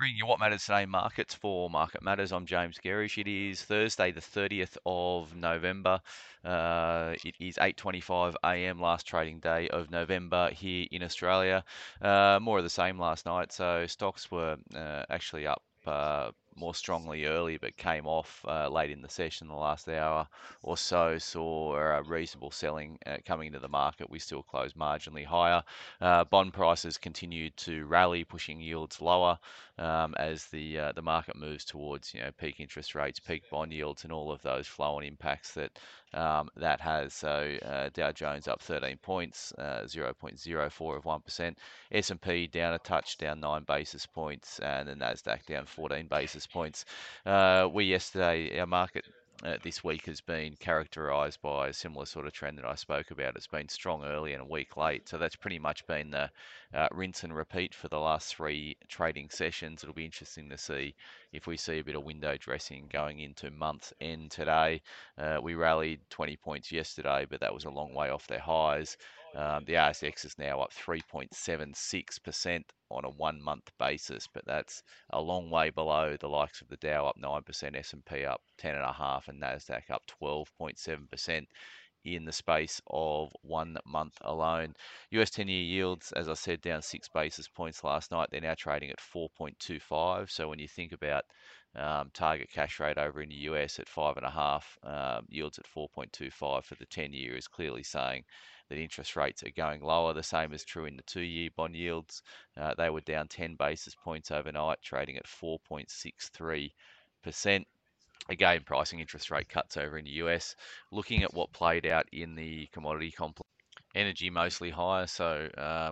Bringing you What Matters Today markets for Market Matters. I'm James Gerrish. It is Thursday, the 30th of November. It is 8:25 a.m. last trading day of November here in Australia. More of the same last night. So stocks were actually up more strongly early, but came off late in the session. The last hour or so saw reasonable selling coming into the market. We still closed marginally higher. Bond prices continued to rally, pushing yields lower as the market moves towards peak interest rates, peak bond yields, and all of those flow-on impacts that that has. So Dow Jones up 13 points, 0.04 of 1%. S&P down a touch, down 9 basis points, and the Nasdaq down 14 basis points. Our market this week has been characterized by a similar sort of trend that I spoke about. It's been strong early and a weak late, so that's pretty much been the rinse and repeat for the last three trading sessions. It'll be interesting to see if we see a bit of window dressing going into month end today. We rallied 20 points yesterday, but that was a long way off their highs. The ASX is now up 3.76% on a one-month basis, but that's a long way below the likes of the Dow up 9%, S&P up 10.5%, and Nasdaq up 12.7% in the space of 1 month alone. US 10-year yields, as I said, down 6 basis points last night. They're now trading at 4.25. So when you think about target cash rate over in the US at 5.5, yields at 4.25 for the 10-year is clearly saying that interest rates are going lower. The same is true in the 2-year bond yields. They were down 10 basis points overnight, trading at 4.63%. Again, pricing interest rate cuts over in the US. Looking at what played out in the commodity complex, energy mostly higher, so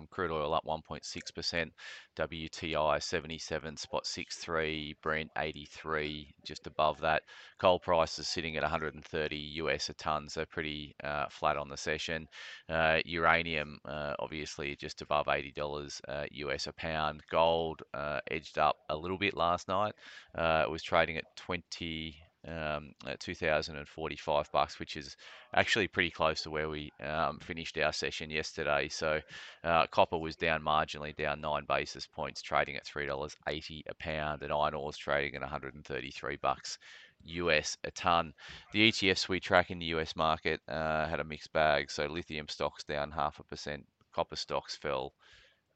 crude oil up 1.6%, WTI 77.63, Brent 83, just above that. Coal prices sitting at 130 US a tonne, so pretty flat on the session. Uranium obviously just above $80 US a pound. Gold edged up a little bit last night. It was trading at $2,045, which is actually pretty close to where we finished our session yesterday. So copper was down marginally, down 9 basis points, trading at $3.80 a pound, and iron ore is trading at $133 US a ton. The ETFs we track in the US market had a mixed bag. So lithium stocks down 0.5%, copper stocks fell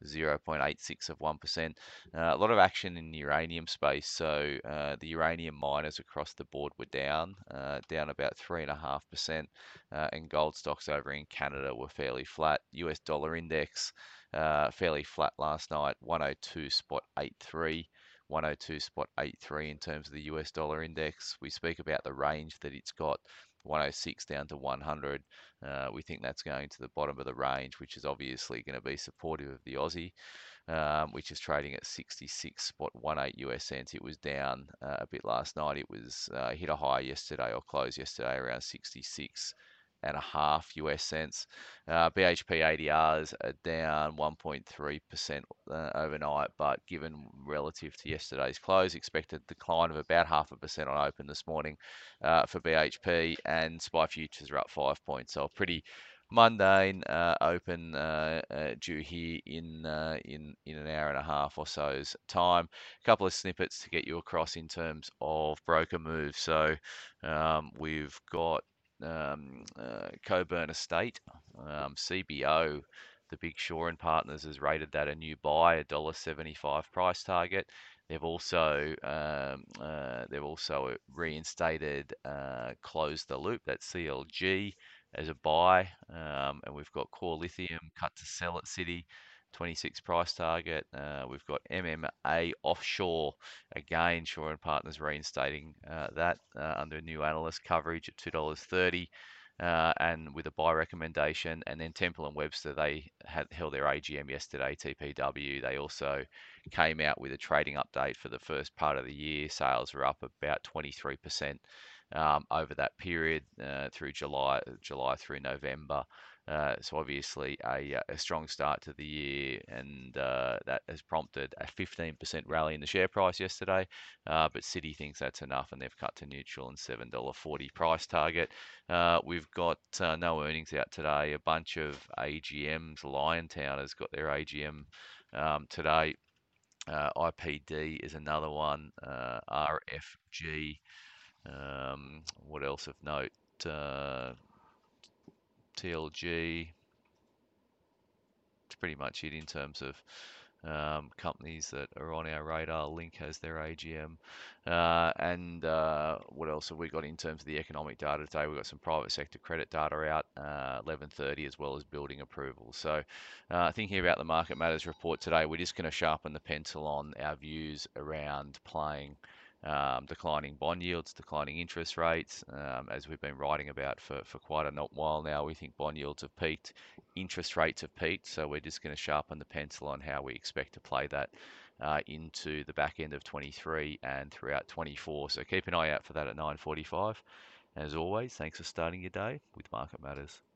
0.86 of 1%. A lot of action in the uranium space, so the uranium miners across the board were down, down about 3.5%, and gold stocks over in Canada were fairly flat. US dollar index fairly flat last night, 102.83. 102.83 in terms of the US dollar index. We speak about the range that it's got, 106 down to 100. We think that's going to the bottom of the range, which is obviously going to be supportive of the Aussie, which is trading at 66.18 US cents. It was down a bit last night. It was hit a high yesterday, or closed yesterday around 66.5 US cents. BHP ADRs are down 1.3% overnight, but given relative to yesterday's close, expected decline of about 0.5% on open this morning for BHP, and SPI futures are up 5 points. So pretty mundane open due here in an hour and a half or so's time. A couple of snippets to get you across in terms of broker moves. So we've got Coburn Estate, CBO, the Big Shoren Partners has rated that a new buy, a $1.75 price target. They've also reinstated Closed the Loop, that's CLG, as a buy, and we've got Core Lithium cut to sell at Citi, 26 price target. We've got MMA Offshore, again, Shoren Partners reinstating that under new analyst coverage at $2.30 and with a buy recommendation. And then Temple & Webster, they held their AGM yesterday, TPW. They also came out with a trading update for the first part of the year. Sales were up about 23% over that period through July through November. So obviously a strong start to the year, and that has prompted a 15% rally in the share price yesterday, but Citi thinks that's enough, and they've cut to neutral and $7.40 price target. We've got no earnings out today, a bunch of AGMs. Liontown has got their AGM today. IPD is another one, RFG, what else of note, TLG. It's pretty much it in terms of companies that are on our radar. LINK has their AGM, and what else have we got in terms of the economic data today? We've got some private sector credit data out 11:30, as well as building approval. So thinking about the Market Matters report today, we're just going to sharpen the pencil on our views around playing declining bond yields, declining interest rates, as we've been writing about for quite a while now. We think bond yields have peaked, interest rates have peaked, so we're just going to sharpen the pencil on how we expect to play that into the back end of 23 and throughout 24. So keep an eye out for that at 9:45. As always, thanks for starting your day with Market Matters.